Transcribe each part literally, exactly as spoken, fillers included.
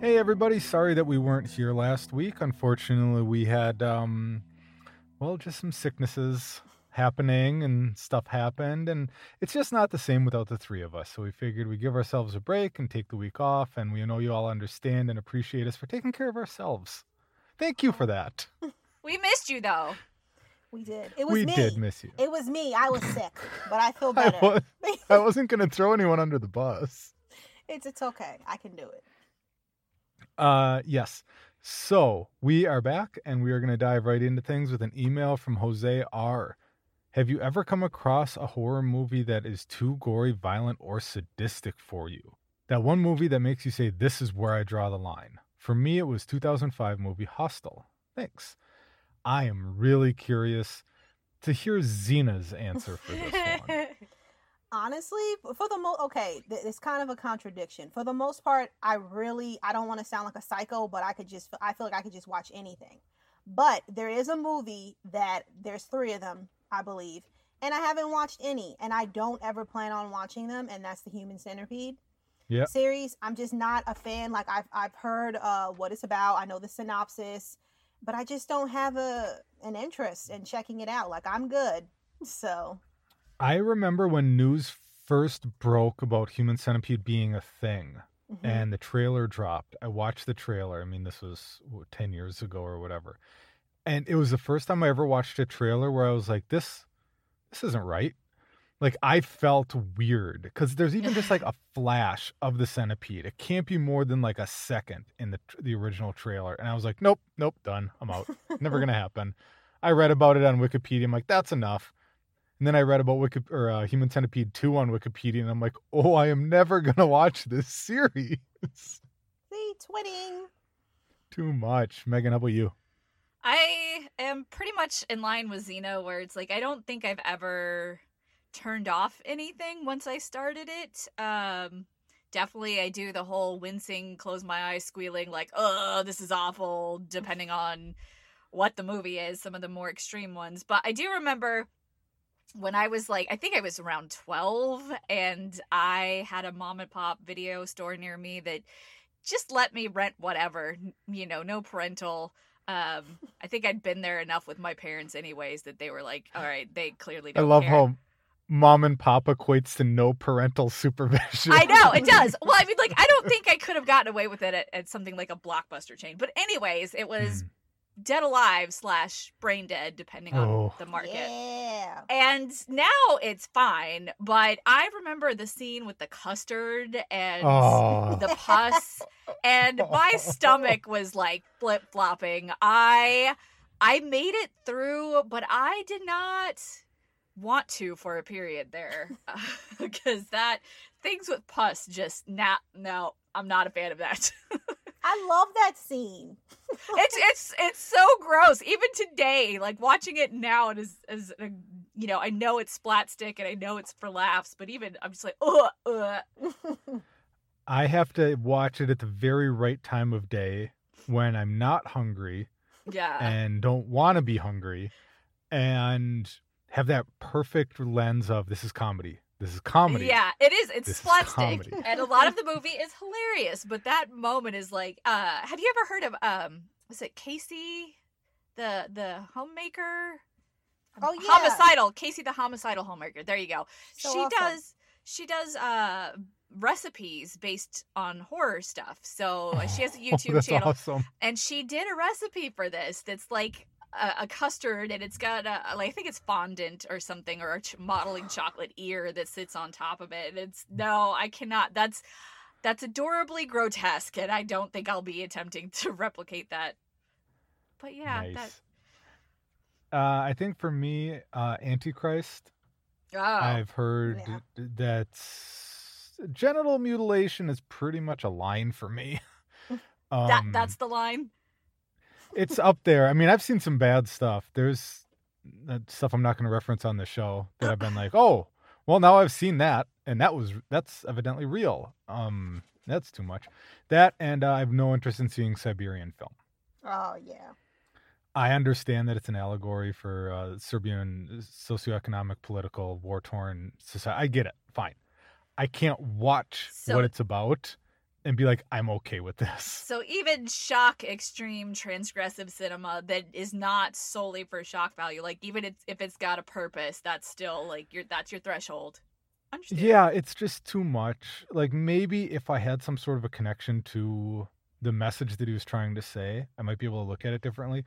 Hey everybody, sorry that we weren't here last week. Unfortunately, we had, um, well, just some sicknesses happening and stuff happened. And it's just not the same without the three of us. So we figured we'd give ourselves a break and take the week off. And we know you all understand and appreciate us for taking care of ourselves. Thank you for that. We missed you, though. We did. It was we me. did miss you. It was me. I was sick, but I feel better. I, was, I wasn't going to throw anyone under the bus. It's, it's okay. I can do it. Uh, yes. So we are back and we are going to dive right into things with an email from Jose R. Have you ever come across a horror movie that is too gory, violent, or sadistic for you? That one movie that makes you say, this is where I draw the line. For me, it was two thousand five movie Hostel. Thanks. I am really curious to hear Zena's answer for this one. Honestly, for the most, okay, th- it's kind of a contradiction. For the most part, I really, I don't want to sound like a psycho, but I could just, I feel like I could just watch anything. But there is a movie that, there's three of them, I believe, and I haven't watched any, and I don't ever plan on watching them, and that's the Human Centipede yep. series. I'm just not a fan. Like, I've, I've heard uh, what it's about. I know the synopsis, but I just don't have a an interest in checking it out. Like, I'm good, so... I remember when news first broke about Human Centipede being a thing mm-hmm. and the trailer dropped. I watched the trailer. I mean, this was what, ten years ago or whatever. And it was the first time I ever watched a trailer where I was like, this, this isn't right. Like, I felt weird because there's even just like a flash of the centipede. It can't be more than like a second in the, the original trailer. And I was like, nope, nope, done. I'm out. Never going to happen. I read about it on Wikipedia. I'm like, that's enough. And then I read about Wiki- or, uh, Human Centipede two on Wikipedia, and I'm like, oh, I am never going to watch this series. See, twinning. Too much. Meagan, how about you? I am pretty much in line with Zena, where it's like, I don't think I've ever turned off anything once I started it. Um, definitely, I do the whole wincing, close my eyes, squealing, like, oh, this is awful, depending on what the movie is, some of the more extreme ones. But I do remember... when I was like, I think I was around twelve, and I had a mom and pop video store near me that just let me rent whatever, you know, no parental. Um, I think I'd been there enough with my parents anyways that they were like, all right, they clearly don't care. I love care. how mom and pop equates to no parental supervision. I know, it does. Well, I mean, like, I don't think I could have gotten away with it at, at something like a Blockbuster chain. But anyways, it was... Mm. Dead Alive slash Brain Dead, depending on oh. the market. Yeah. And now it's fine, but I remember the scene with the custard and oh. the pus, and my stomach was like flip flopping. I I made it through, but I did not want to for a period there because that things with pus just not. No, I'm not a fan of that. I love that scene. it's it's it's so gross. Even today, like watching it now, it is is a, you know I know it's splatstick and I know it's for laughs, but even I'm just like, ugh, ugh. I have to watch it at the very right time of day when I'm not hungry, yeah, and don't want to be hungry, and have that perfect lens of this is comedy. This is comedy. Yeah, it is. It's slapstick, and a lot of the movie is hilarious. But that moment is like, uh, have you ever heard of um, was it Casey, the the homemaker? Oh yeah, homicidal Casey the homicidal homemaker. There you go. So she awesome. does. She does. Uh, recipes based on horror stuff. So oh, she has a YouTube that's channel, awesome. And she did a recipe for this. That's like. A, a custard, and it's got a, I think it's fondant or something, or a ch- modeling chocolate ear that sits on top of it. And it's no, I cannot. That's that's adorably grotesque, and I don't think I'll be attempting to replicate that. But yeah, nice. that. Uh, I think for me, uh, Antichrist. Oh, I've heard yeah. that genital mutilation is pretty much a line for me. um, that that's the line. It's up there. I mean, I've seen some bad stuff. There's stuff I'm not going to reference on the show that I've been like, oh, well, now I've seen that, and that was that's evidently real. Um, that's too much. That, and uh, I have no interest in seeing Siberian Film. Oh yeah. I understand that it's an allegory for uh, Serbian socioeconomic, political, war-torn society. I get it. Fine. I can't watch so- what it's about. And be like, I'm okay with this. So even shock, extreme, transgressive cinema that is not solely for shock value, like even it's, if it's got a purpose, that's still like your that's your threshold. Understand. Yeah, it's just too much. Like maybe if I had some sort of a connection to the message that he was trying to say, I might be able to look at it differently.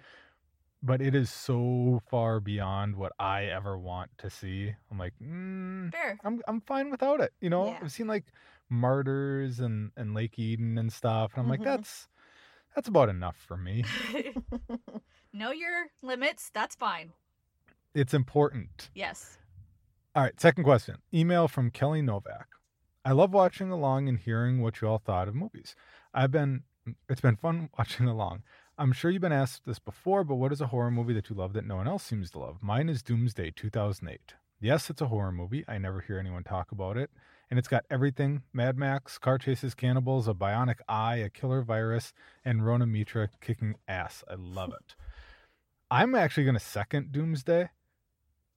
But it is so far beyond what I ever want to see. I'm like, mm, Fair. I'm I'm fine without it. You know, yeah. I've seen like. Martyrs and and Lake Eden and stuff, and I'm mm-hmm. like that's that's about enough for me. Know your limits. That's fine. It's important. Yes. All right, second question. Email from Kelly Novak. I love watching along and hearing what you all thought of movies. I've been it's been fun watching along. I'm sure you've been asked this before, but what is a horror movie that you love that no one else seems to love? Mine is Doomsday two thousand eight. Yes, it's a horror movie. I never hear anyone talk about it. And it's got everything. Mad Max, car chases, cannibals, a bionic eye, a killer virus, and Rona Mitra kicking ass. I love it. I'm actually going to second Doomsday.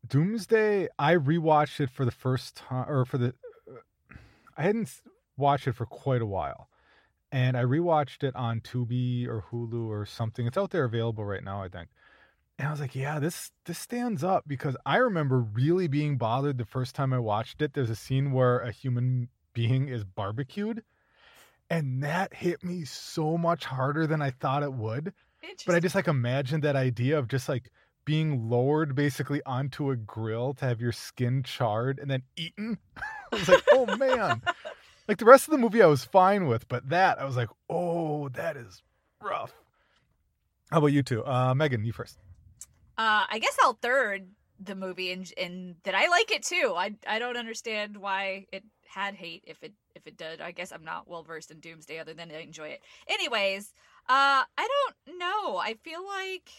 Doomsday, I rewatched it for the first time, or for the, uh, I hadn't watched it for quite a while. And I rewatched it on Tubi or Hulu or something. It's out there available right now, I think. And I was like, yeah, this this stands up because I remember really being bothered the first time I watched it. There's a scene where a human being is barbecued, and that hit me so much harder than I thought it would. But I just like imagined that idea of just like being lowered basically onto a grill to have your skin charred and then eaten. I was like, oh man. Like the rest of the movie I was fine with, but that I was like, oh, that is rough. How about you two? Uh, Meagan, you first. Uh, I guess I'll third the movie and and that I like it too. I I don't understand why it had hate if it if it did. I guess I'm not well versed in Doomsday other than I enjoy it. Anyways, uh, I don't know. I feel like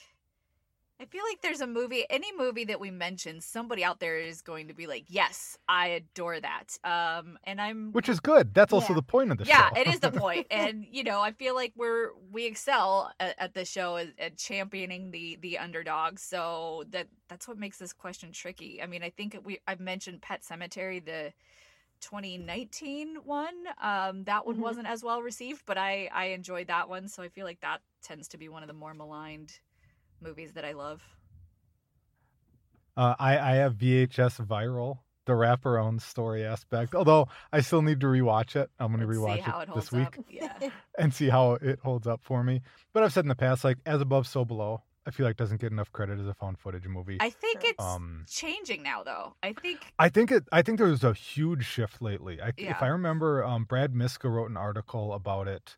I feel like there's a movie, any movie that we mention, somebody out there is going to be like, yes, I adore that. Um, and I'm which is good. That's also yeah. the point of the yeah, show. Yeah, it is the point. And you know, I feel like we're we excel at, at the show at, at championing the the underdog. So that that's what makes this question tricky. I mean, I think we I've mentioned Pet Sematary, the twenty nineteen one. Um, that one mm-hmm. wasn't as well received, but I I enjoyed that one. So I feel like that tends to be one of the more maligned movies that I love. Uh, I, I have V H S Viral, the wraparound story aspect. Although I still need to rewatch it. I'm going to rewatch it, it this week yeah. and see how it holds up for me. But I've said in the past, like As Above, So Below. I feel like doesn't get enough credit as a found footage movie. I think sure. it's um, changing now, though. I think I think it. I think there was a huge shift lately. I, yeah. If I remember, um, Brad Miska wrote an article about it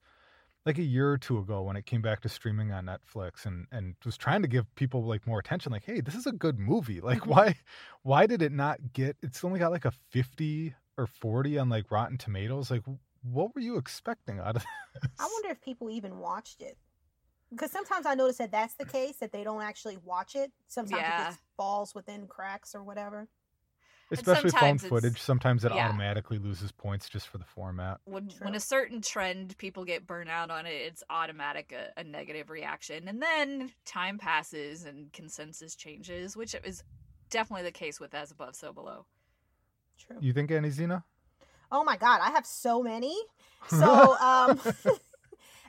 like a year or two ago when it came back to streaming on Netflix, and, and was trying to give people like more attention. Like, hey, this is a good movie. Like, why why did it not get? It's only got like a fifty or forty on like Rotten Tomatoes. Like, what were you expecting out of this? I wonder if people even watched it. Because sometimes I notice that that's the case, that they don't actually watch it. Sometimes yeah. it just falls within cracks or whatever. Especially found footage, sometimes it yeah. automatically loses points just for the format. When, when a certain trend, people get burnt out on it, it's automatic a, a negative reaction. And then time passes and consensus changes, which is definitely the case with As Above, So Below. True. You think any, Zena? Oh my God, I have so many. So, um...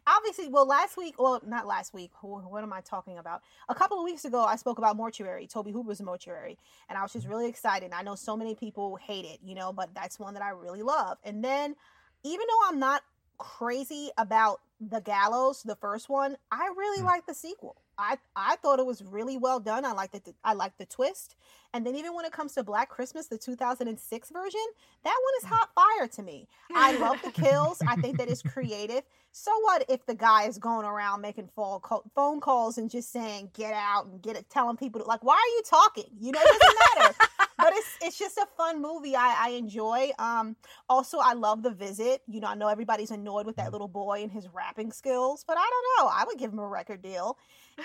Obviously, well, last week, well, not last week, what am I talking about? A couple of weeks ago, I spoke about Mortuary, Tobe Hooper's Mortuary, and I was just really excited. I know so many people hate it, you know, but that's one that I really love. And then, even though I'm not crazy about The Gallows, the first one, I really mm. like the sequel. I, I thought it was really well done. I liked the, I liked the twist. And then even when it comes to Black Christmas, the two thousand six version, that one is hot fire to me. I love the kills. I think that it's creative. So what if the guy is going around making phone calls and just saying, get out and get it, telling people, to, like, why are you talking? You know, it doesn't matter. But it's it's just a fun movie. I, I enjoy. Um, also, I love The Visit. You know, I know everybody's annoyed with that little boy and his rapping skills, but I don't know. I would give him a record deal. And,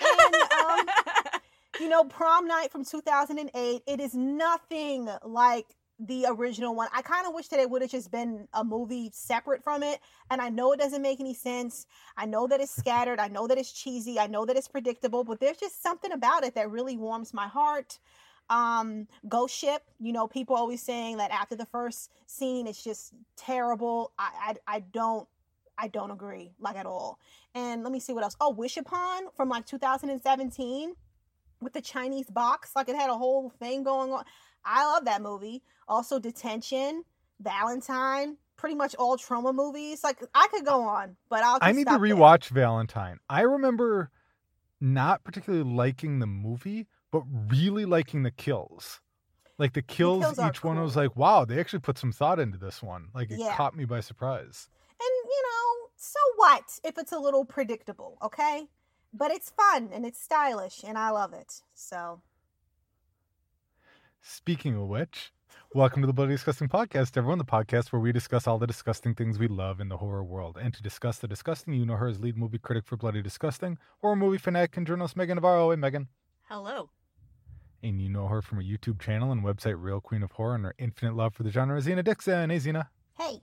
um, you know, Prom Night from two thousand eight, it is nothing like the original one. I kind of wish that it would have just been a movie separate from it. And I know it doesn't make any sense. I know that it's scattered. I know that it's cheesy. I know that it's predictable, but there's just something about it that really warms my heart. Um, Ghost Ship, you know, people always saying that after the first scene, it's just terrible. I, I, I don't, I don't agree, like, at all. And let me see what else. Oh, Wish Upon from like two thousand seventeen with the Chinese box. Like, it had a whole thing going on. I love that movie. Also Detention, Valentine, pretty much all trauma movies. Like, I could go on, but I'll just I need to rewatch there. Valentine. I remember not particularly liking the movie, but really liking the kills. Like, the kills, the kills each one cool. was like, wow, they actually put some thought into this one. Like, it yeah. caught me by surprise. And, you know, so what if it's a little predictable, okay? But it's fun, and it's stylish, and I love it, so. Speaking of which, welcome to the Bloody Disgusting Podcast, everyone. The podcast where we discuss all the disgusting things we love in the horror world. And to discuss the disgusting, you know her as lead movie critic for Bloody Disgusting, horror movie fanatic and journalist Meagan Navarro. And Meagan. Hello. And you know her from her YouTube channel and website, Real Queen of Horror, and her infinite love for the genre, Zena Dixon. Hey, Zena. Hey.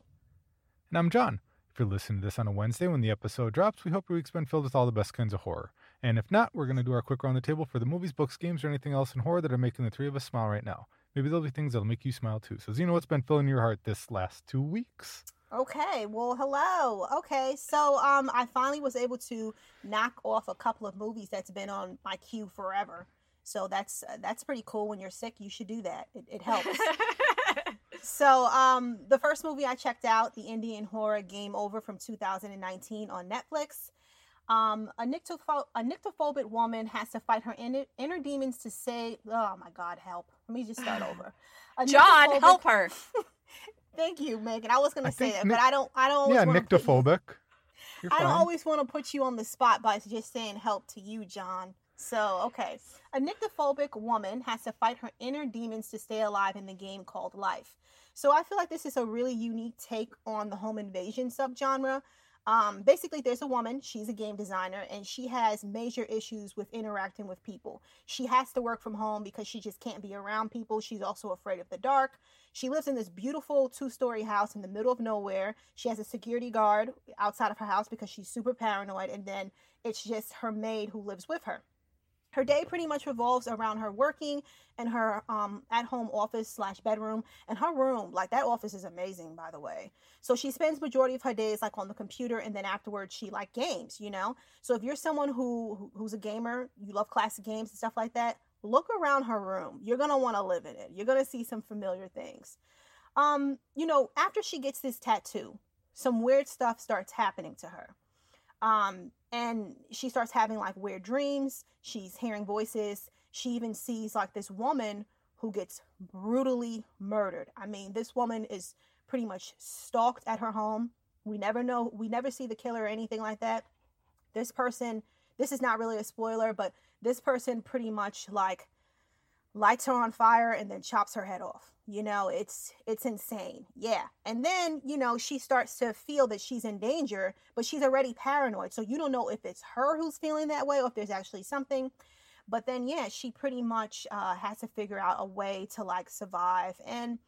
And I'm John. If you're listening to this on a Wednesday when the episode drops, we hope your week's been filled with all the best kinds of horror. And if not, we're going to do our quick round the table for the movies, books, games, or anything else in horror that are making the three of us smile right now. Maybe there'll be things that'll make you smile, too. So, Zena, what's been filling your heart this last two weeks? Okay. Well, hello. Okay. So, um, I finally was able to knock off a couple of movies that's been on my queue forever. So that's uh, that's pretty cool. When you're sick, you should do that. It, it helps. So um, the first movie I checked out, the Indian horror Game Over from two thousand nineteen on Netflix. Um, a, nyctopho- a nyctophobic woman has to fight her inner, inner demons to save. Oh my God, help! Let me just start over. A John, nyctophobic... help her. Thank you, Meagan. I was going to say that, ni- but I don't. I don't. Yeah, nyctophobic. You... I don't always want to put you on the spot by just saying help to you, John. So, okay. A nyctophobic woman has to fight her inner demons to stay alive in the game called life. So I feel like this is a really unique take on the home invasion subgenre. Um, basically, there's a woman, she's a game designer, and she has major issues with interacting with people. She has to work from home because she just can't be around people. She's also afraid of the dark. She lives in this beautiful two-story house in the middle of nowhere. She has a security guard outside of her house because she's super paranoid, and then it's just her maid who lives with her. Her day pretty much revolves around her working in her um, at-home office slash bedroom and her room. Like, that office is amazing, by the way. So she spends majority of her days, like, on the computer, and then afterwards she, like, games, you know? So if you're someone who who's a gamer, you love classic games and stuff like that, look around her room. You're going to want to live in it. You're going to see some familiar things. Um, you know, after she gets this tattoo, some weird stuff starts happening to her. Um, And she starts having like weird dreams. She's hearing voices. She even sees like this woman who gets brutally murdered. I mean, this woman is pretty much stalked at her home. We never know. We never see the killer or anything like that. This person, this is not really a spoiler, but this person pretty much like lights her on fire and then chops her head off. You know, it's, it's insane. Yeah. And then, you know, she starts to feel that she's in danger, but she's already paranoid. So you don't know if it's her who's feeling that way or if there's actually something. But then, yeah, she pretty much uh, has to figure out a way to like survive. And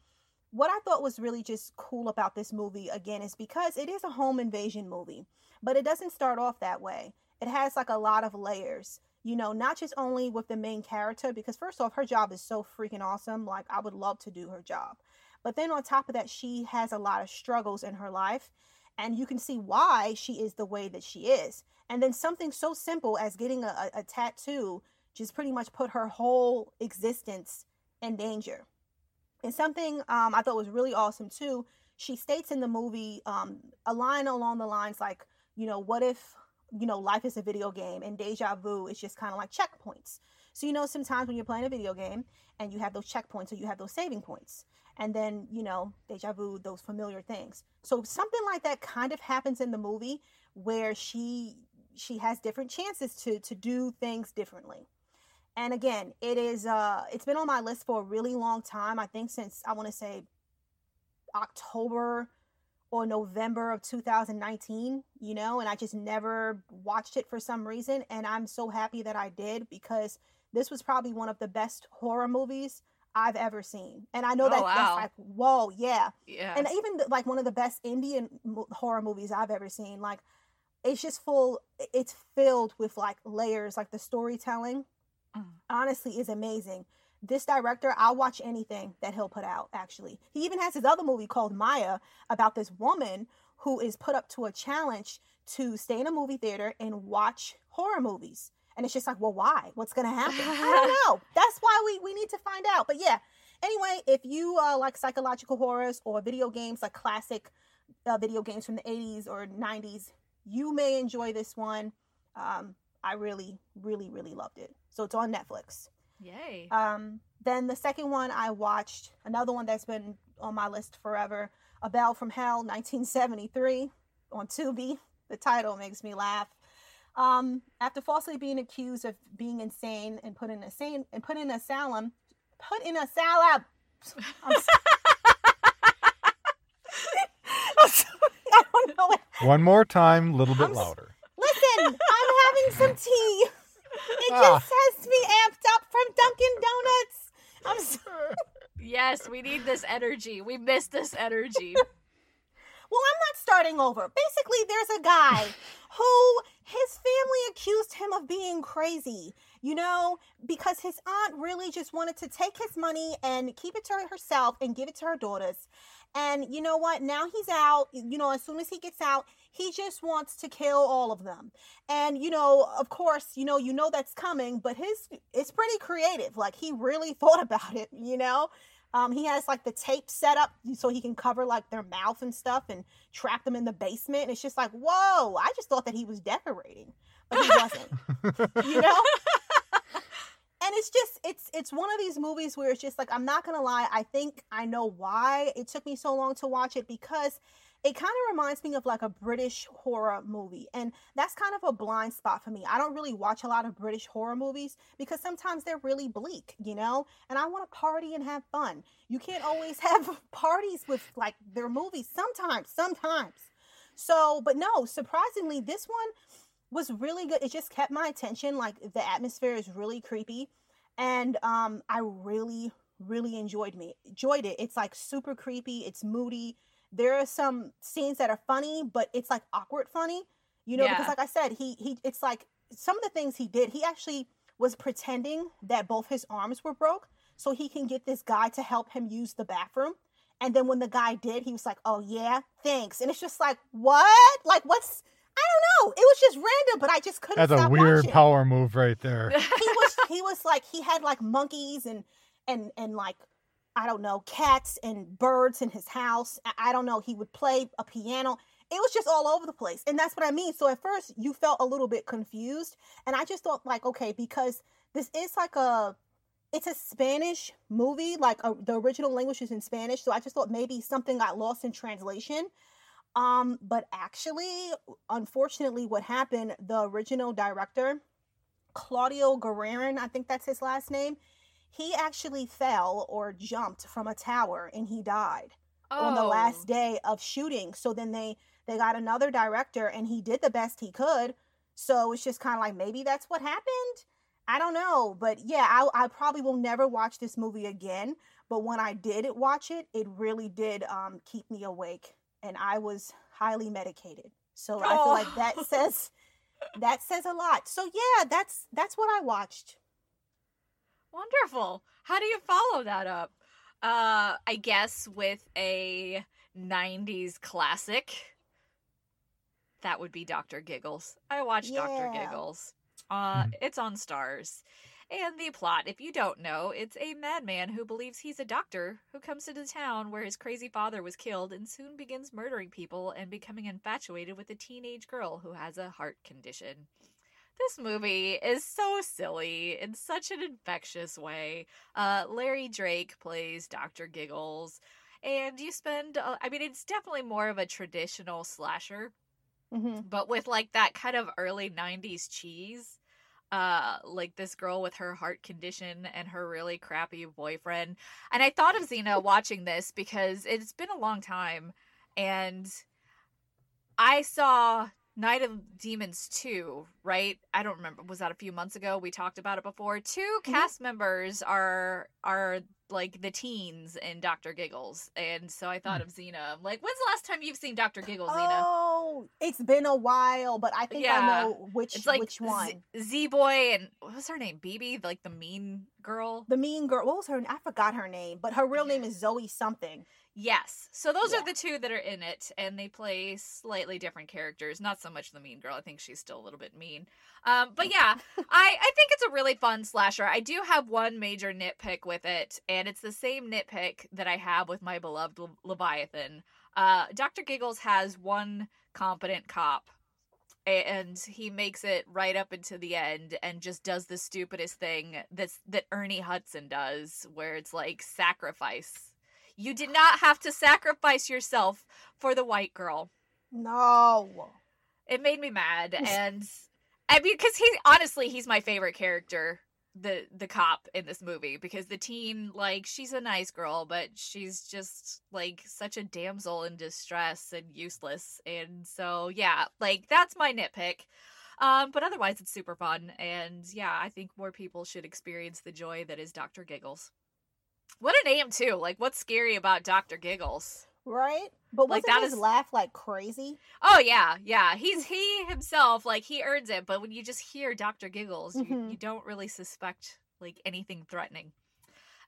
what I thought was really just cool about this movie, again, is because it is a home invasion movie, but it doesn't start off that way. It has like a lot of layers, you know, not just only with the main character, because first off, her job is so freaking awesome. Like, I would love to do her job. But then on top of that, she has a lot of struggles in her life, and you can see why she is the way that she is. And then something so simple as getting a, a tattoo just pretty much put her whole existence in danger. And something um, I thought was really awesome too, she states in the movie um, a line along the lines like, you know, what if, you know, life is a video game and deja vu is just kind of like checkpoints. So, you know, sometimes when you're playing a video game and you have those checkpoints or you have those saving points, and then, you know, deja vu, those familiar things. So something like that kind of happens in the movie where she she has different chances to to do things differently. And again, it is, uh, it's been on my list for a really long time. I think since, I want to say, October or November of two thousand nineteen, you know, and I just never watched it for some reason. And I'm so happy that I did, because this was probably one of the best horror movies I've ever seen. And I know oh, that, wow. that's like, whoa, yeah. yeah. And even like one of the best Indian horror movies I've ever seen. Like, it's just full, it's filled with like layers, like the storytelling. Honestly is amazing. This director, I'll watch anything that he'll put out, actually. He even has his other movie called Maya about this woman who is put up to a challenge to stay in a movie theater and watch horror movies. And it's just like, well, why? What's going to happen? I don't know. That's why we, we need to find out. But yeah, anyway, if you uh, like psychological horrors or video games, like classic uh, video games from the eighties or nineties, you may enjoy this one. Um, I really, really, really loved it. So it's on Netflix. Yay. Um, then the second one I watched, another one that's been on my list forever, A Bell from Hell, nineteen seventy-three, on Tubi. The title makes me laugh. Um, after falsely being accused of being insane and put in a sane and put in an asylum, put in a salab. I'm sorry. I'm sorry. I don't know. One more time, a little bit I'm louder. S- listen, I'm having some tea. It just ah. has to be amped up from Dunkin' Donuts. I'm sorry. Yes, we need this energy. We miss this energy. Well, I'm not starting over. Basically, there's a guy who his family accused him of being crazy, you know, because his aunt really just wanted to take his money and keep it to herself and give it to her daughters. And you know what? Now he's out. You know, as soon as he gets out, he just wants to kill all of them. And, you know, of course, you know, you know that's coming, but his it's pretty creative. Like, he really thought about it, you know? Um, he has, like, the tape set up so he can cover, like, their mouth and stuff and trap them in the basement. And it's just like, whoa, I just thought that he was decorating. But he wasn't, you know? And it's just, it's it's one of these movies where it's just like, I'm not going to lie, I think I know why it took me so long to watch it, because it kind of reminds me of like a British horror movie. And that's kind of a blind spot for me. I don't really watch a lot of British horror movies because sometimes they're really bleak, you know, and I want to party and have fun. You can't always have parties with like their movies sometimes, sometimes. So, but no, surprisingly, this one was really good. It just kept my attention. Like, the atmosphere is really creepy. And um, I really, really enjoyed me enjoyed it. It's like super creepy. It's moody. There are some scenes that are funny, but it's like awkward funny, you know, yeah. because like I said, he, he, it's like some of the things he did, he actually was pretending that both his arms were broke so he can get this guy to help him use the bathroom. And then when the guy did, he was like, oh yeah, thanks. And it's just like, what? Like, what's, I don't know. It was just random, but I just couldn't stop watching. That's a weird power move right there. He was, he was like, he had like monkeys and, and, and like, I don't know, cats and birds in his house. I don't know. He would play a piano. it was just all over the place. And that's what I mean. So at first you felt a little bit confused. And I just thought like, okay, because this is like a, it's a Spanish movie, like a, the original language is in Spanish. So I just thought maybe something got lost in translation. Um, but actually, unfortunately, what happened, the original director, Claudio Guerin, I think that's his last name, he actually fell or jumped from a tower and he died oh. on the last day of shooting. So then they, they got another director and he did the best he could. So it's just kind of like, maybe that's what happened. I don't know. But yeah, I, I probably will never watch this movie again. But when I did watch it, it really did um, keep me awake. And I was highly medicated. So oh. I feel like that says that says a lot. So yeah, that's that's what I watched. Wonderful. How do you follow that up? Uh, I guess with a nineties classic. That would be Doctor Giggles. I watched yeah. Doctor Giggles. Uh, it's on Stars. And the plot, if you don't know, it's a madman who believes he's a doctor who comes to the town where his crazy father was killed and soon begins murdering people and becoming infatuated with a teenage girl who has a heart condition. This movie is so silly in such an infectious way. Uh, Larry Drake plays Doctor Giggles, and you spend, uh, I mean, it's definitely more of a traditional slasher, mm-hmm. but with like that kind of early nineties cheese. Uh, like this girl with her heart condition and her really crappy boyfriend. And I thought of Zena watching this because it's been a long time. And I saw Night of Demons two, right? I don't remember. Was that a few months ago? We talked about it before. Two mm-hmm. cast members are are like the teens in Doctor Giggles. And so I thought mm-hmm. of Zena. I'm like, when's the last time you've seen Doctor Giggles, Zena? Oh! It's been a while, but I think yeah. I know which it's like which one. Z-, Z Boy and what was her name? B B, like the mean girl. The mean girl. What was her? I forgot her name, but her real name is Zoe something. Yes. So those yeah. are the two that are in it, and they play slightly different characters. Not so much the mean girl. I think she's still a little bit mean. Um, but yeah, I, I think it's a really fun slasher. I do have one major nitpick with it, and it's the same nitpick that I have with my beloved Le- Leviathan. Uh, Doctor Giggles has one competent cop, and he makes it right up into the end and just does the stupidest thing that's, that Ernie Hudson does, where it's like, sacrifice. You did not have to sacrifice yourself for the white girl. No. It made me mad, and I mean, because he, honestly, he's my favorite character. The, the cop in this movie, because the teen, like, she's a nice girl, but she's just like such a damsel in distress and useless. And so, yeah, like that's my nitpick. Um, but otherwise it's super fun. And yeah, I think more people should experience the joy that is Doctor Giggles. What a name too. Like, what's scary about Doctor Giggles? Right? But wasn't like that his is... laugh like crazy? Oh, yeah, yeah. He's he himself, like, he earns it. But when you just hear Doctor Giggles, mm-hmm. you, you don't really suspect, like, anything threatening.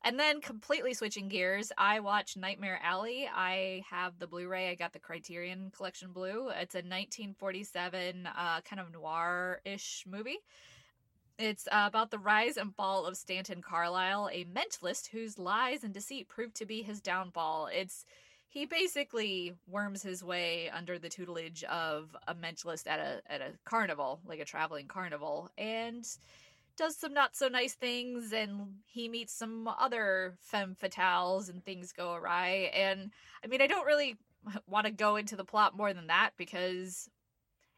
And then completely switching gears, I watched Nightmare Alley. I have the Blu-ray. I got the Criterion Collection Blue. It's a nineteen forty-seven uh, kind of noir-ish movie. It's about the rise and fall of Stanton Carlyle, a mentalist whose lies and deceit proved to be his downfall. It's He basically worms his way under the tutelage of a mentalist at a at a carnival, like a traveling carnival, and does some not so nice things, and he meets some other femme fatales, and things go awry. And, I mean, I don't really want to go into the plot more than that, because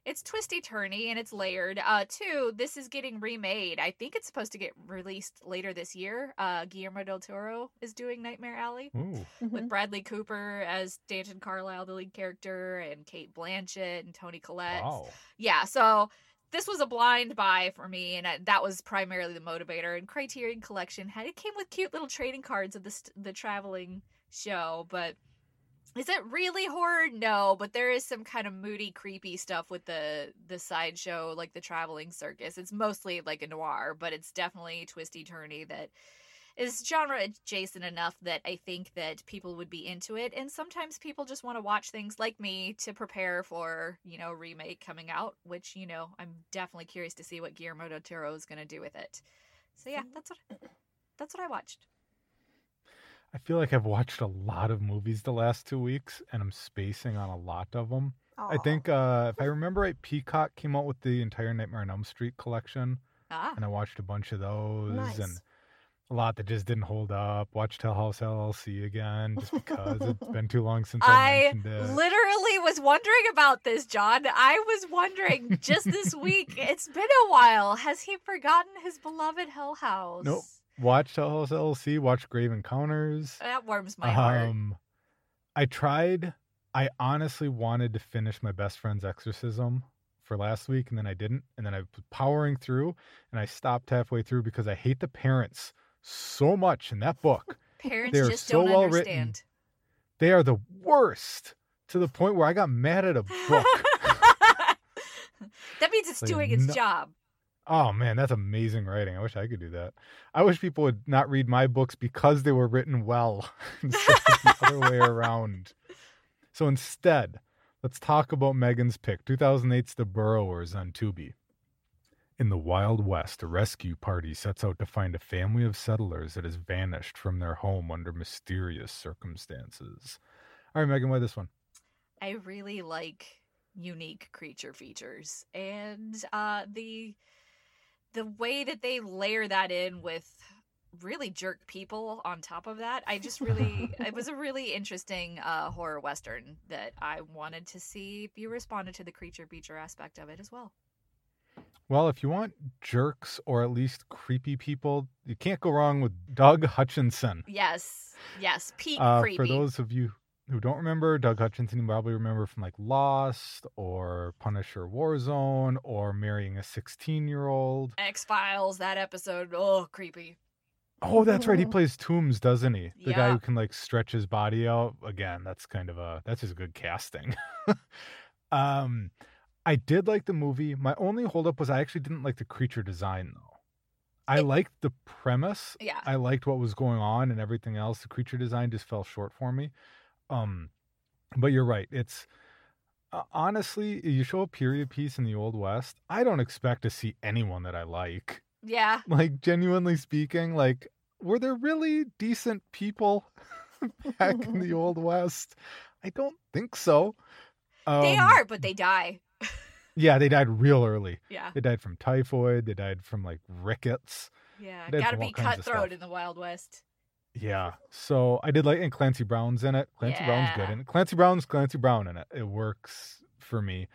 it's twisty-turny, and it's layered. Uh, two, this is getting remade. I think it's supposed to get released later this year. Uh, Guillermo del Toro is doing Nightmare Alley mm-hmm. with Bradley Cooper as Stanton Carlyle, the lead character, and Kate Blanchett and Toni Collette. Wow. Yeah, so this was a blind buy for me, and I, that was primarily the motivator. And Criterion Collection had it came with cute little trading cards of the the traveling show, but... Is it really horror? No, but there is some kind of moody, creepy stuff with the the sideshow, like the traveling circus. It's mostly like a noir, but it's definitely twisty-turny that is genre adjacent enough that I think that people would be into it. And sometimes people just want to watch things like me to prepare for, you know, remake coming out, which, you know, I'm definitely curious to see what Guillermo del Toro is going to do with it. So yeah, that's what that's what I watched. I feel like I've watched a lot of movies the last two weeks, and I'm spacing on a lot of them. Aww. I think, uh, if I remember right, Peacock came out with the entire Nightmare on Elm Street collection. Ah. And I watched a bunch of those. Nice. And a lot that just didn't hold up. Watched Hell House L L C again just because it's been too long since I, I mentioned it. I literally was wondering about this, John. I was wondering just this week. It's been a while. Has he forgotten his beloved Hell House? Nope. Watched Hell House L L C. Watched Grave Encounters. That warms my um, heart. I tried. I honestly wanted to finish my best friend's exorcism for last week, and then I didn't. And then I was powering through, and I stopped halfway through because I hate the parents so much in that book. Parents they just so don't well understand. Written. They are the worst, to the point where I got mad at a book. That means it's like, doing its no- job. Oh, man, that's amazing writing. I wish I could do that. I wish people would not read my books because they were written well instead of the other way around. So instead, let's talk about Meagan's pick, two thousand eight's The Burrowers on Tubi. In the Wild West, a rescue party sets out to find a family of settlers that has vanished from their home under mysterious circumstances. All right, Meagan, why this one? I really like unique creature features. And uh, the the way that they layer that in with really jerk people on top of that. I just really, it was a really interesting uh, horror Western that I wanted to see if you responded to the creature feature aspect of it as well. Well, if you want jerks or at least creepy people, you can't go wrong with Doug Hutchinson. Yes. Yes. Peak uh, creepy. For those of you who don't remember, Doug Hutchinson, you probably remember from like Lost or Punisher Warzone or marrying a sixteen-year-old. X-Files, that episode. Oh, creepy. Oh, that's right. He plays Toombs, doesn't he? The yeah. guy who can like stretch his body out. Again, that's kind of a that's just good casting. um, I did like the movie. My only holdup was I actually didn't like the creature design though. I it, liked the premise. Yeah. I liked what was going on and everything else. The creature design just fell short for me. Um, but you're right. It's uh, honestly, you show a period piece in the Old West, I don't expect to see anyone that I like. Yeah. Like, genuinely speaking, like, were there really decent people back in the Old West? I don't think so. Um, they are, but they die. Yeah, they died real early. Yeah. They died from typhoid. They died from, like, rickets. Yeah, gotta be cutthroat in the Wild West. Yeah. So I did like, and Clancy Brown's in it. Clancy yeah. Brown's good in it. Clancy Brown's Clancy Brown in it. It works for me.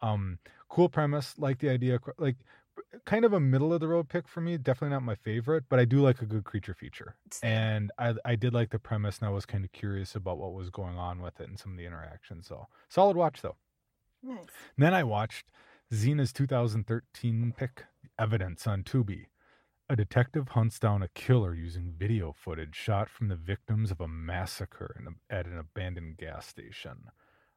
Um, cool premise. Like the idea, like... kind of a middle-of-the-road pick for me. Definitely not my favorite, but I do like a good creature feature. And I I did like the premise, and I was kind of curious about what was going on with it and some of the interactions. So, solid watch, though. Nice. And then I watched Zena's two thousand thirteen pick, Evidence, on Tubi. A detective hunts down a killer using video footage shot from the victims of a massacre in a, at an abandoned gas station.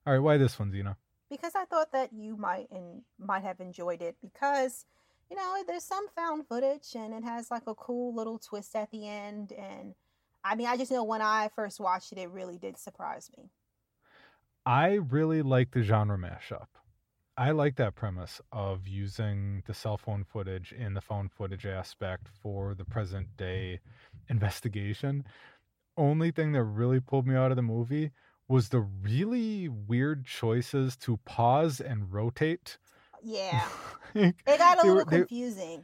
All right, why this one, Zena? Because I thought that you might and might have enjoyed it because... you know, there's some found footage and it has like a cool little twist at the end. And I mean, I just know when I first watched it, it really did surprise me. I really like the genre mashup. I like that premise of using the cell phone footage and the found footage aspect for the present day investigation. Only thing that really pulled me out of the movie was the really weird choices to pause and rotate. Yeah. It got a they little were, they, confusing.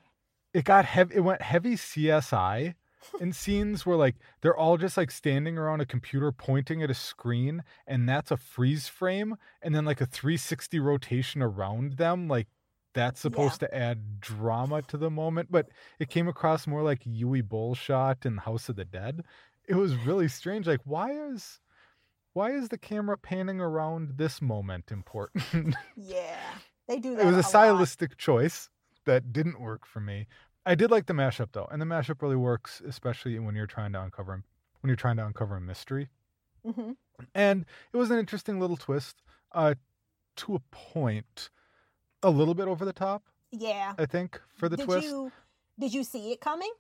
It got heavy. It went heavy C S I in scenes where like they're all just like standing around a computer pointing at a screen, and that's a freeze frame, and then like a three sixty rotation around them, like that's supposed yeah. to add drama to the moment, but it came across more like Yui Bull shot in House of the Dead. It was really strange. Like, why is why is the camera panning around this moment important? Yeah. They do that. It was a, a stylistic lot. choice that didn't work for me. I did like the mashup though, and the mashup really works, especially when you're trying to uncover when you're trying to uncover a mystery. Mm-hmm. And it was an interesting little twist, uh, to a point, a little bit over the top. Yeah, I think for the did twist. You, did you see it coming?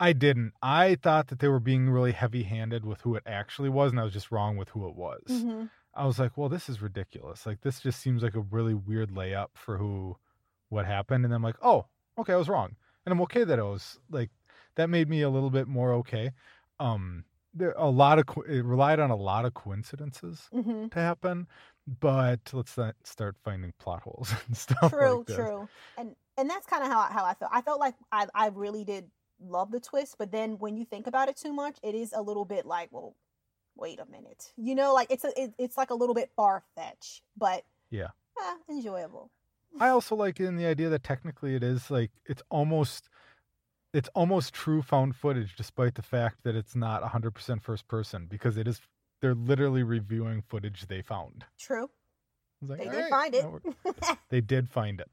I didn't. I thought that they were being really heavy-handed with who it actually was, and I was just wrong with who it was. Mm-hmm. I was like, well, this is ridiculous. Like, this just seems like a really weird layup for who, what happened. And I'm like, oh, okay, I was wrong. And I'm okay that I was, like, that made me a little bit more okay. Um, there a lot of, it relied on a lot of coincidences mm-hmm. to happen. But let's not start finding plot holes and stuff. True, like this. true. And and that's kind of how, how I felt. I felt like I, I really did love the twist. But then when you think about it too much, it is a little bit like, well, wait a minute. You know, like it's a, it, it's like a little bit far-fetched. But yeah, eh, enjoyable. I also like in the idea that technically it is like it's almost it's almost true found footage, despite the fact that it's not one hundred percent first person, because it is they're literally reviewing footage they found. True. Like, they did right, find it. They did find it.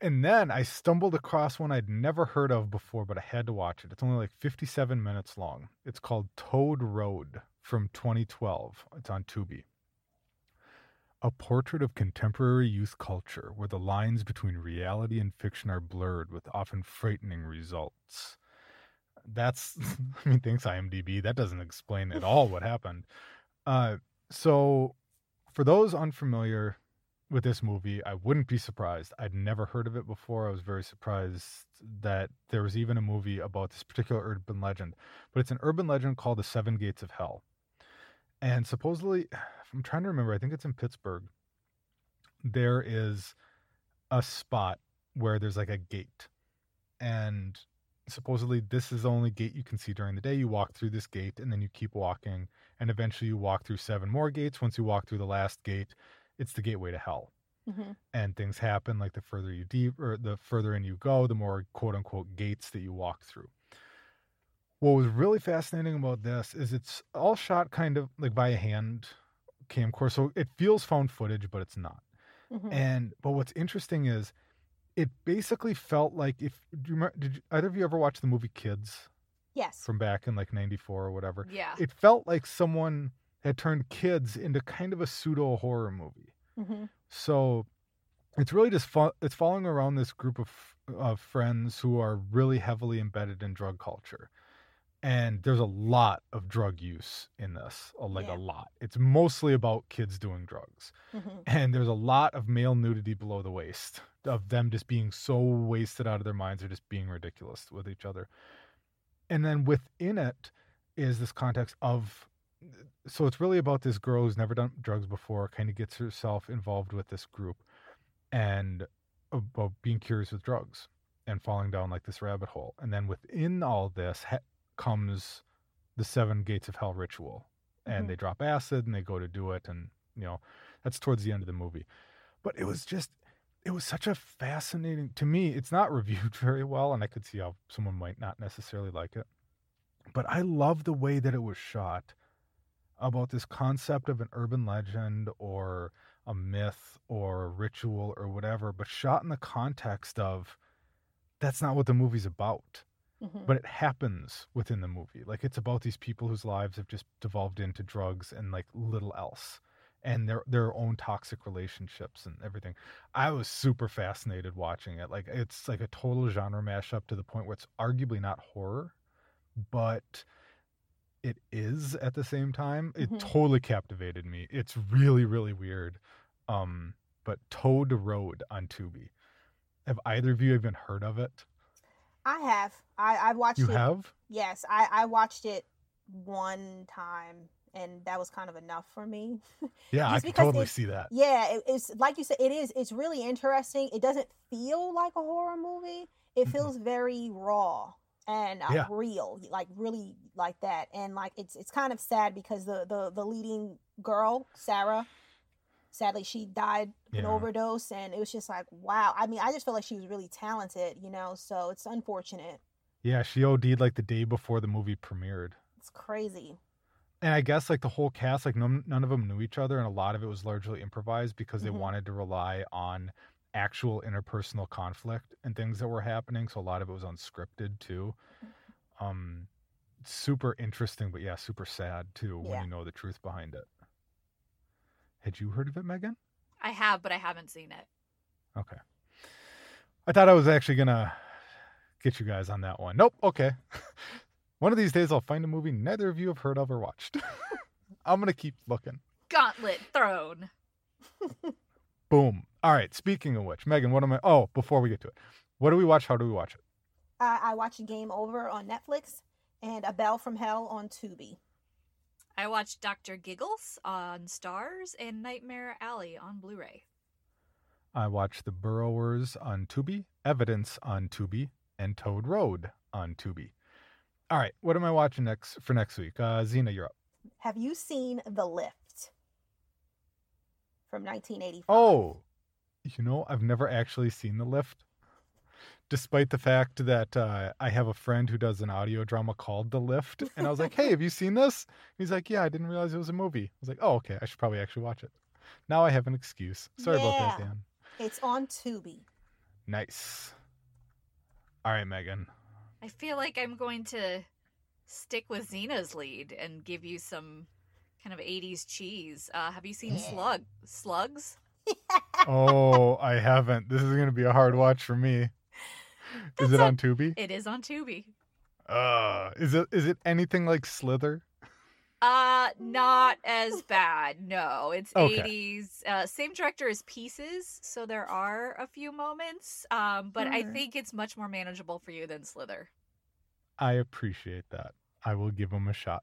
And then I stumbled across one I'd never heard of before, but I had to watch it. It's only like fifty-seven minutes long. It's called Toad Road from twenty twelve. It's on Tubi. A portrait of contemporary youth culture where the lines between reality and fiction are blurred with often frightening results. That's, I mean, thanks IMDb. That doesn't explain at all what happened. Uh, so for those unfamiliar with this movie, I wouldn't be surprised. I'd never heard of it before. I was very surprised that there was even a movie about this particular urban legend. But it's an urban legend called The Seven Gates of Hell. And supposedly, I'm trying to remember, I think it's in Pittsburgh, there is a spot where there's like a gate. And supposedly this is the only gate you can see during the day. You walk through this gate and then you keep walking. And eventually you walk through seven more gates. Once you walk through the last gate, it's the gateway to hell. Mm-hmm. And things happen like the further you deep or the further in you go, the more quote unquote gates that you walk through. What was really fascinating about this is it's all shot kind of like by a hand camcorder. So it feels found footage, but it's not. Mm-hmm. And but what's interesting is it basically felt like if do you remember, did you, either of you ever watch the movie Kids? Yes. From back in like ninety-four or whatever. Yeah. It felt like someone had turned Kids into kind of a pseudo horror movie. Mm-hmm. So it's really just fo- it's following around this group of of friends who are really heavily embedded in drug culture. And there's a lot of drug use in this, like yeah. a lot. It's mostly about kids doing drugs. Mm-hmm. And there's a lot of male nudity below the waist, of them just being so wasted out of their minds or just being ridiculous with each other. And then within it is this context of, so it's really about this girl who's never done drugs before, kind of gets herself involved with this group and about being curious with drugs and falling down like this rabbit hole. And then within all this, ha- comes the Seven Gates of Hell ritual, and mm-hmm. they drop acid and they go to do it, and you know that's towards the end of the movie. But it was just it was such a fascinating, to me it's not reviewed very well, and I could see how someone might not necessarily like it, but I love the way that it was shot about this concept of an urban legend or a myth or a ritual or whatever, but shot in the context of that's not what the movie's about. Mm-hmm. But it happens within the movie. Like, it's about these people whose lives have just devolved into drugs and, like, little else. And their their own toxic relationships and everything. I was super fascinated watching it. Like, it's like a total genre mashup to the point where it's arguably not horror. But it is at the same time. It mm-hmm. totally captivated me. It's really, really weird. Um, but Toad Road on Tubi. Have either of you even heard of it? I have. I, I watched you it. You have? Yes. I, I watched it one time, and that was kind of enough for me. Yeah, I can totally see that. Yeah, it, it's like you said, it is. It's really interesting. It doesn't feel like a horror movie. It feels mm-hmm. very raw and uh, yeah. real, like really like that. And like it's it's kind of sad because the, the, the leading girl, Sarah, sadly, she died of yeah. an overdose, and it was just like, wow. I mean, I just felt like she was really talented, you know, so it's unfortunate. Yeah, she O D'd like the day before the movie premiered. It's crazy. And I guess like the whole cast, like none, none of them knew each other, and a lot of it was largely improvised because they mm-hmm. wanted to rely on actual interpersonal conflict and things that were happening, so a lot of it was unscripted too. Um, super interesting, but yeah, super sad too yeah. when you know the truth behind it. Had you heard of it, Meagan? I have, but I haven't seen it. Okay. I thought I was actually going to get you guys on that one. Nope. Okay. One of these days I'll find a movie neither of you have heard of or watched. I'm going to keep looking. Gauntlet Throne. Boom. All right. Speaking of which, Meagan, what am I? Oh, before we get to it, what do we watch? How do we watch it? Uh, I watched Game Over on Netflix and A Bell from Hell on Tubi. I watched Doctor Giggles on Stars and Nightmare Alley on Blu-ray. I watched The Burrowers on Tubi, Evidence on Tubi, and Toad Road on Tubi. All right, what am I watching next for next week? Uh, Zena, you're up. Have you seen The Lift from nineteen eighty-five? Oh, you know, I've never actually seen The Lift, despite the fact that uh, I have a friend who does an audio drama called The Lift. And I was like, hey, have you seen this? He's like, yeah, I didn't realize it was a movie. I was like, oh, okay, I should probably actually watch it. Now I have an excuse. Sorry yeah. about that, Dan. It's on Tubi. Nice. All right, Meagan. I feel like I'm going to stick with Zena's lead and give you some kind of eighties cheese. Uh, have you seen yeah. Slug Slugs? Oh, I haven't. This is going to be a hard watch for me. That's is it on, on Tubi? It is on Tubi. Uh, is it is it anything like Slither? Uh, not as bad. No, it's okay. eighties. Uh, same director as Pieces, so there are a few moments. Um, but right. I think it's much more manageable for you than Slither. I appreciate that. I will give him a shot.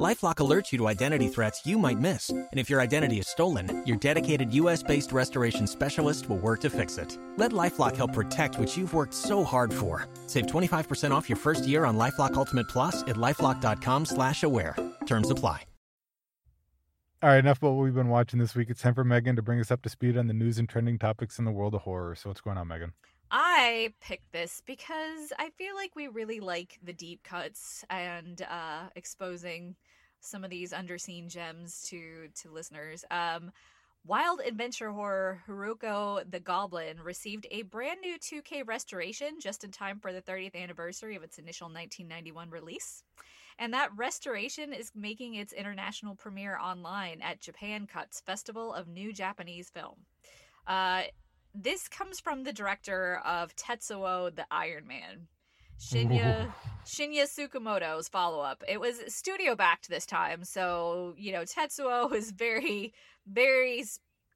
LifeLock alerts you to identity threats you might miss. And if your identity is stolen, your dedicated U S-based restoration specialist will work to fix it. Let LifeLock help protect what you've worked so hard for. Save twenty-five percent off your first year on LifeLock Ultimate Plus at LifeLock.com slash aware. Terms apply. All right, enough about what we've been watching this week. It's time for Meagan to bring us up to speed on the news and trending topics in the world of horror. So what's going on, Meagan? I picked this because I feel like we really like the deep cuts and uh, exposing some of these underseen gems to, to listeners. Um, wild adventure horror Haruko the Goblin received a brand new two K restoration just in time for the thirtieth anniversary of its initial nineteen ninety-one release. And that restoration is making its international premiere online at Japan Cuts Festival of New Japanese Film. Uh, This comes from the director of Tetsuo the Iron Man, Shinya Shinya Tsukamoto's follow-up. It was studio-backed this time, so, you know, Tetsuo was very, very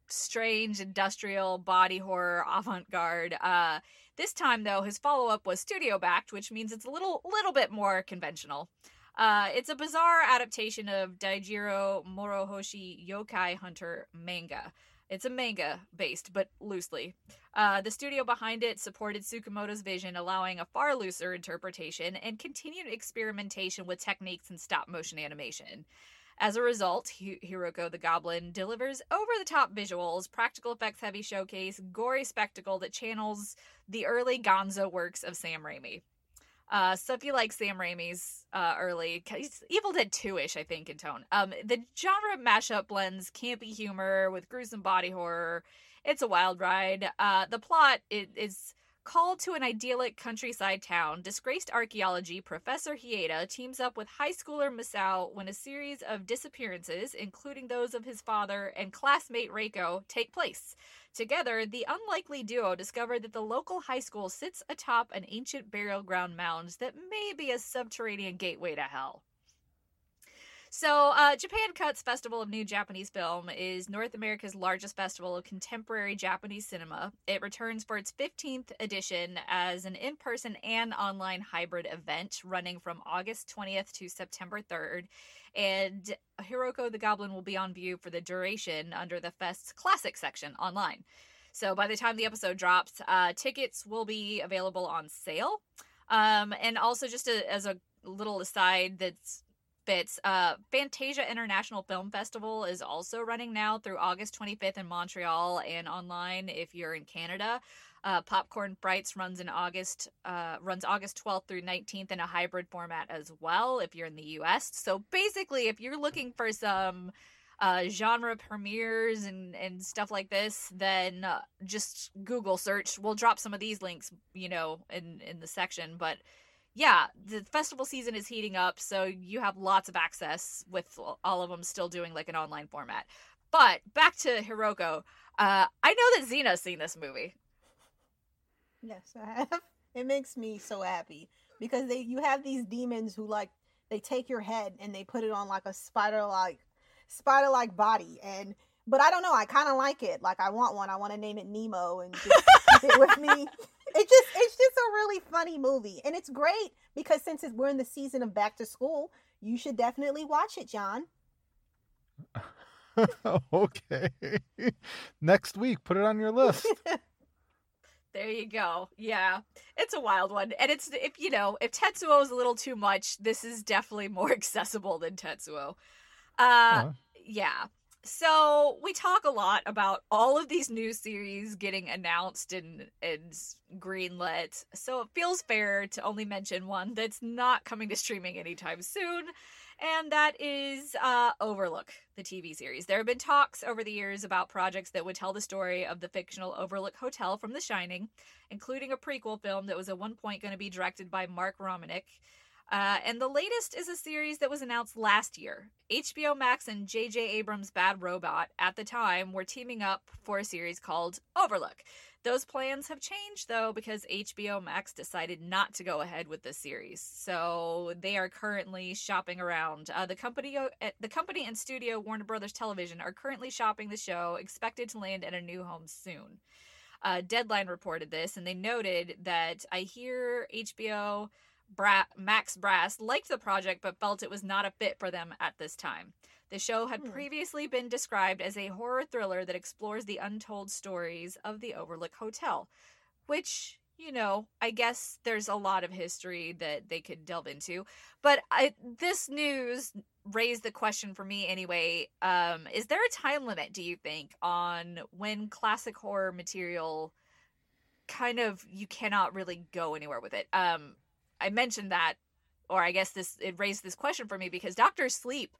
strange, industrial, body horror, avant-garde. Uh, this time, though, his follow-up was studio-backed, which means it's a little, little bit more conventional. Uh, it's a bizarre adaptation of Daijiro Morohoshi Yokai Hunter manga. It's a manga based, but loosely. Uh, the studio behind it supported Tsukamoto's vision, allowing a far looser interpretation and continued experimentation with techniques in stop-motion animation. As a result, Haruko the Goblin delivers over-the-top visuals, practical effects-heavy showcase, gory spectacle that channels the early Gonzo works of Sam Raimi. Uh, so if you like Sam Raimi's uh, early, he's Evil Dead two-ish, I think, in tone. Um, the genre mashup blends campy humor with gruesome body horror. It's a wild ride. Uh, the plot is, is called to an idyllic countryside town. Disgraced archaeology Professor Hieda teams up with high schooler Masao when a series of disappearances, including those of his father and classmate Reiko, take place. Together, the unlikely duo discover that the local high school sits atop an ancient burial ground mound that may be a subterranean gateway to hell. So, uh, Japan Cuts Festival of New Japanese Film is North America's largest festival of contemporary Japanese cinema. It returns for its fifteenth edition as an in-person and online hybrid event running from August twentieth to September third. And Haruko the Goblin will be on view for the duration under the Fest's Classic section online. So by the time the episode drops, uh, tickets will be available on sale. Um, and also just a, as a little aside that's fits, uh, Fantasia International Film Festival is also running now through August twenty-fifth in Montreal and online if you're in Canada. Uh, Popcorn Frights runs in August, uh, runs August twelfth through nineteenth in a hybrid format as well if you're in the U S. So basically, if you're looking for some uh, genre premieres and, and stuff like this, then uh, just Google search. We'll drop some of these links, you know, in, in the section. But yeah, the festival season is heating up, so you have lots of access with all of them still doing like an online format. But back to Haruko. Uh, I know that Zena's seen this movie. Yes, I have. It makes me so happy because they you have these demons who like they take your head and they put it on like a spider-like spider-like body. And but I don't know, I kind of like it. Like I want one. I want to name it Nemo and just sit with me. It just it's just a really funny movie, and it's great because since it's, we're in the season of back to school, you should definitely watch it, John. Okay. Next week, put it on your list. There you go. Yeah, it's a wild one. And it's, if you know, if Tetsuo is a little too much, this is definitely more accessible than Tetsuo. Uh, uh-huh. Yeah. So we talk a lot about all of these new series getting announced and, and greenlit. So it feels fair to only mention one that's not coming to streaming anytime soon. And that is uh, Overlook, the T V series. There have been talks over the years about projects that would tell the story of the fictional Overlook Hotel from The Shining, including a prequel film that was at one point going to be directed by Mark Romanek. Uh, and the latest is a series that was announced last year. H B O Max and J J Abrams' Bad Robot, at the time, were teaming up for a series called Overlook. Those plans have changed, though, because H B O Max decided not to go ahead with this series. So they are currently shopping around. Uh, the company the company and studio Warner Brothers Television are currently shopping the show, expected to land at a new home soon. Uh, Deadline reported this, and they noted that I hear H B O... Bra- Max Brass liked the project but felt it was not a fit for them at this time. The show had previously been described as a horror thriller that explores the untold stories of the Overlook Hotel, which, you know, I guess there's a lot of history that they could delve into. But I, this news raised the question for me anyway, um, is there a time limit, do you think, on when classic horror material kind of, you cannot really go anywhere with it? Um, I mentioned that, or I guess this it raised this question for me because Doctor Sleep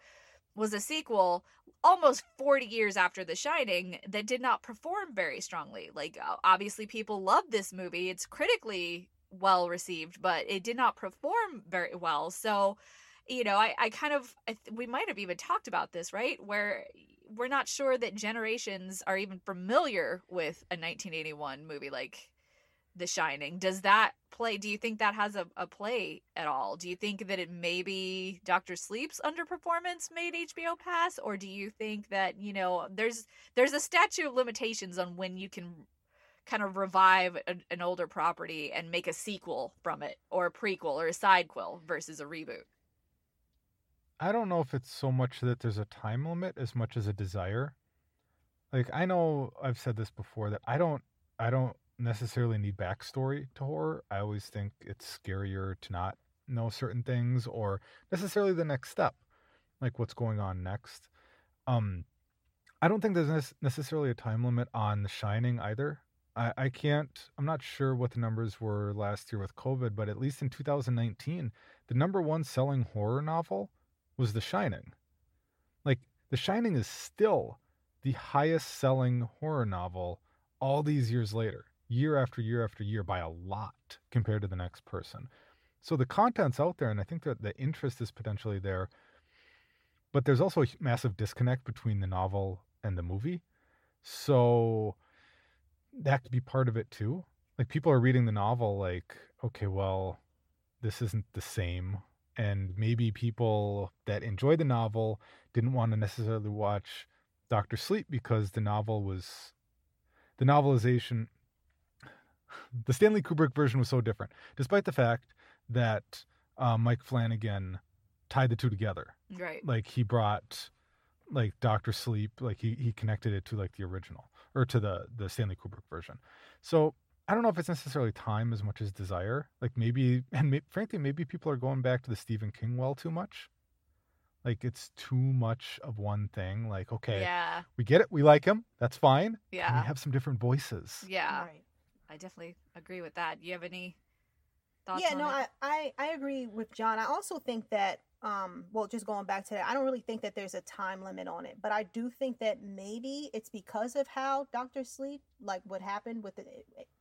was a sequel almost forty years after The Shining that did not perform very strongly. Like, obviously people love this movie. It's critically well received, but it did not perform very well. So, you know, I, I kind of, I, we might have even talked about this, right? Where we're not sure that generations are even familiar with a nineteen eighty-one movie like The Shining. Does that play? Do you think that has a, a play at all? Do you think that it maybe Doctor Sleep's underperformance made H B O pass, or do you think that, you know, there's there's a statute of limitations on when you can kind of revive a, an older property and make a sequel from it, or a prequel, or a sidequel versus a reboot? I don't know if it's so much that there's a time limit as much as a desire. Like, I know I've said this before that I don't I don't. necessarily need backstory to horror. I always think it's scarier to not know certain things or necessarily the next step, like what's going on next. Um, I don't think there's necessarily a time limit on The Shining either. I, I can't, I'm not sure what the numbers were last year with COVID, but at least in two thousand nineteen, the number one selling horror novel was The Shining. Like, The Shining is still the highest selling horror novel all these years later. Year after year after year by a lot compared to the next person. So the content's out there, and I think that the interest is potentially there. But there's also a massive disconnect between the novel and the movie. So that could be part of it too. Like, people are reading the novel like, okay, well, this isn't the same. And maybe people that enjoy the novel didn't want to necessarily watch Doctor Sleep because the novel was, the novelization... the Stanley Kubrick version was so different, despite the fact that uh, Mike Flanagan tied the two together. Right. Like, he brought, like, Doctor Sleep, like, he, he connected it to, like, the original, or to the, the Stanley Kubrick version. So I don't know if it's necessarily time as much as desire. Like, maybe, and may, frankly, maybe people are going back to the Stephen King well too much. Like, it's too much of one thing. Like, okay, yeah. We get it. We like him. That's fine. Yeah. And we have some different voices. Yeah. Right. I definitely agree with that. Do you have any thoughts yeah, on no, it? Yeah, no, I, I agree with John. I also think that, um, well, just going back to that, I don't really think that there's a time limit on it. But I do think that maybe it's because of how Doctor Sleep, like what happened with it,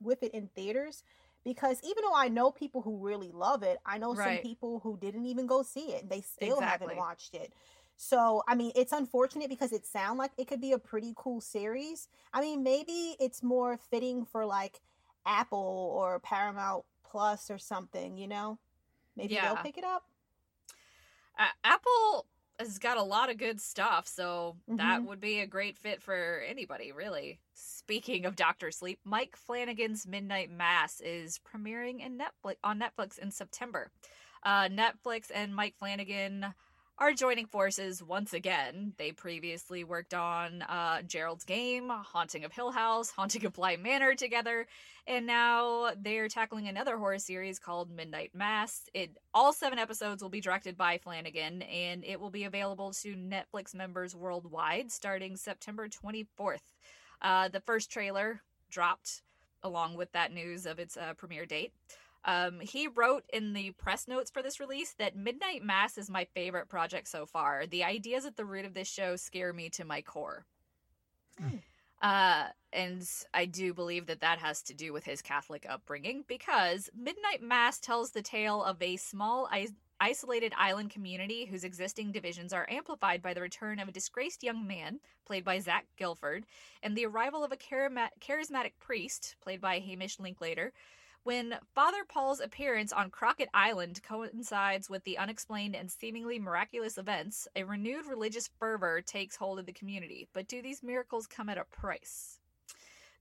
with it in theaters. Because even though I know people who really love it, I know right. some people who didn't even go see it. They still exactly. haven't watched it. So, I mean, it's unfortunate because it sounds like it could be a pretty cool series. I mean, maybe it's more fitting for, like, Apple or Paramount Plus or something, you know? Maybe yeah. they'll pick it up. uh, Apple has got a lot of good stuff, so mm-hmm. that would be a great fit for anybody, really. Speaking of Doctor Sleep, Mike Flanagan's Midnight Mass is premiering in Netflix on Netflix in September. Uh, Netflix and Mike Flanagan are joining forces once again. They previously worked on uh, Gerald's Game, Haunting of Hill House, Haunting of Bly Manor together, and now they're tackling another horror series called Midnight Mass. It all seven episodes will be directed by Flanagan, and it will be available to Netflix members worldwide starting September twenty-fourth. Uh, the first trailer dropped along with that news of its uh, premiere date. Um, he wrote in the press notes for this release that Midnight Mass is my favorite project so far. The ideas at the root of this show scare me to my core. Mm. Uh, and I do believe that that has to do with his Catholic upbringing, because Midnight Mass tells the tale of a small, is- isolated island community whose existing divisions are amplified by the return of a disgraced young man, played by Zach Gilford, and the arrival of a charima- charismatic priest, played by Hamish Linklater. When Father Paul's appearance on Crockett Island coincides with the unexplained and seemingly miraculous events, a renewed religious fervor takes hold of the community. But do these miracles come at a price?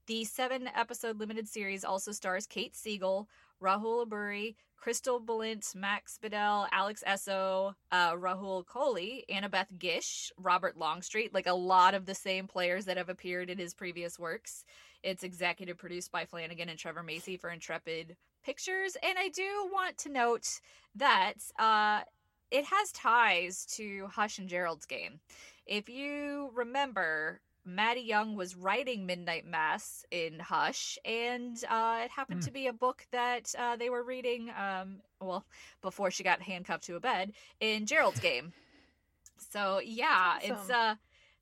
The seven-episode limited series also stars Kate Siegel, Rahul Aburi, Crystal Balint, Max Bedell, Alex Esso, uh, Rahul Kohli, Annabeth Gish, Robert Longstreet, like a lot of the same players that have appeared in his previous works. It's executive produced by Flanagan and Trevor Macy for Intrepid Pictures. And I do want to note that uh, it has ties to Hush and Gerald's Game. If you remember, Maddie Young was writing Midnight Mass in Hush, and uh, it happened mm. to be a book that uh, they were reading, um, well, before she got handcuffed to a bed, in Gerald's Game. So, yeah, awesome. It's uh,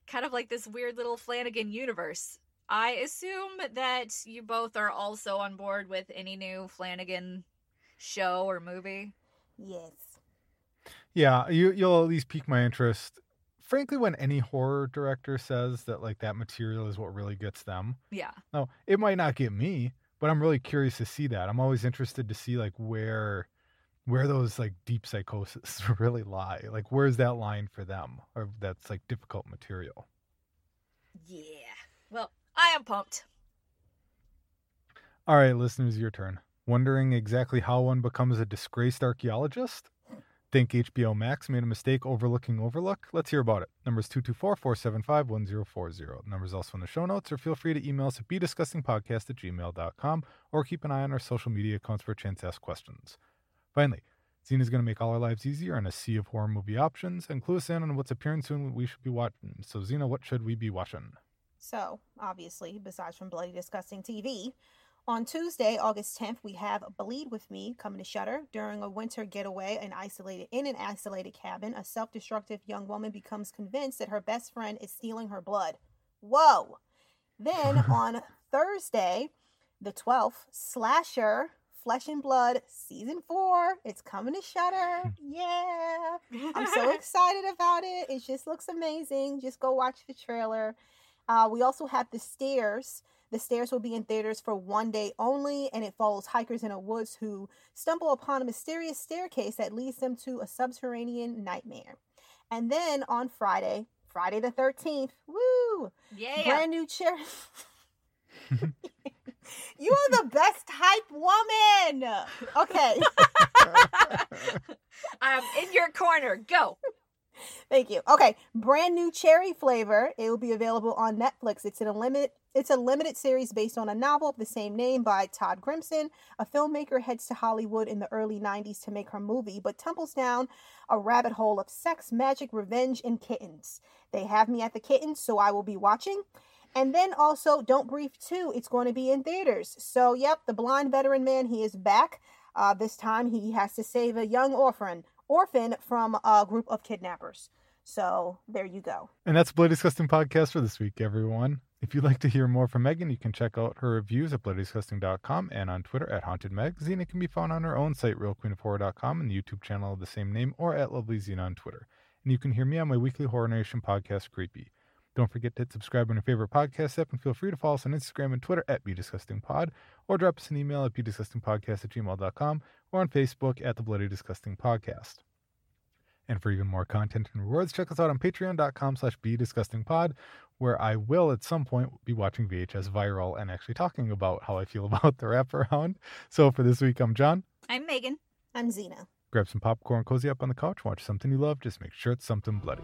kind of like this weird little Flanagan universe. I assume that you both are also on board with any new Flanagan show or movie. Yes. Yeah, you, you'll at least pique my interest. Frankly, when any horror director says that, like, that material is what really gets them. Yeah. Now, it might not get me, but I'm really curious to see that. I'm always interested to see, like, where where those, like, deep psychoses really lie. Like, where's that line for them? Or that's, like, difficult material. Yeah. Well, I am pumped. All right, listeners, your turn. Wondering exactly how one becomes a disgraced archaeologist? Think H B O Max made a mistake overlooking Overlook? Let's hear about it. Number's two two four, four seven five, one zero four zero. Number's also in the show notes, or feel free to email us at bedisgustingpodcast at gmail dot com, or keep an eye on our social media accounts for a chance to ask questions. Finally, Zena's going to make all our lives easier in a sea of horror movie options and clue us in on what's appearing soon we should be watching. So, Zena, what should we be watching? So, obviously, besides from Bloody Disgusting T V, on Tuesday, August tenth, we have Bleed With Me coming to Shudder. During a winter getaway an isolated, in an isolated cabin, a self-destructive young woman becomes convinced that her best friend is stealing her blood. Whoa! Then on Thursday, the twelfth, Slasher, Flesh and Blood, Season four. It's coming to Shudder. Yeah! I'm so excited about it. It just looks amazing. Just go watch the trailer. Uh, we also have The Stairs. The Stairs will be in theaters for one day only, and it follows hikers in a woods who stumble upon a mysterious staircase that leads them to a subterranean nightmare. And then on Friday, Friday the thirteenth, woo! Yeah! Brand new chair. You are the best hype woman! Okay. I'm in your corner. Go! Thank you. Okay, brand new cherry flavor. It will be available on Netflix. It's an unlimited. It's a limited series based on a novel of the same name by Todd Grimson. A filmmaker heads to Hollywood in the early nineties to make her movie, but tumbles down a rabbit hole of sex, magic, revenge, and kittens. They have me at the kittens, so I will be watching. And then also, Don't Breathe two. It's going to be in theaters. So, yep, the blind veteran man, he is back. Uh, this time, he has to save a young orphan. orphan from a group of kidnappers. So there you go. And that's Bloody Disgusting Podcast for this week, everyone. If you'd like to hear more from Meagan, you can check out her reviews at bloody disgusting dot com and on Twitter at hauntedmeg. Zena can be found on her own site, real queen of horror dot com, and the YouTube channel of the same name, or at lovelyzena on Twitter. And you can hear me on my weekly horror narration podcast, Creepy. Don't forget to hit subscribe on your favorite podcast app, and feel free to follow us on Instagram and Twitter at bedisgustingpod, or drop us an email at bedisgustingpodcast at gmail dot com, or on Facebook at the Bloody Disgusting Podcast. And for even more content and rewards, check us out on patreon.com slash bedisgustingpod, where I will at some point be watching V H S Viral and actually talking about how I feel about the wraparound. So for this week, I'm John. I'm Meagan. I'm Zena. Grab some popcorn, cozy up on the couch, watch something you love. Just make sure it's something bloody.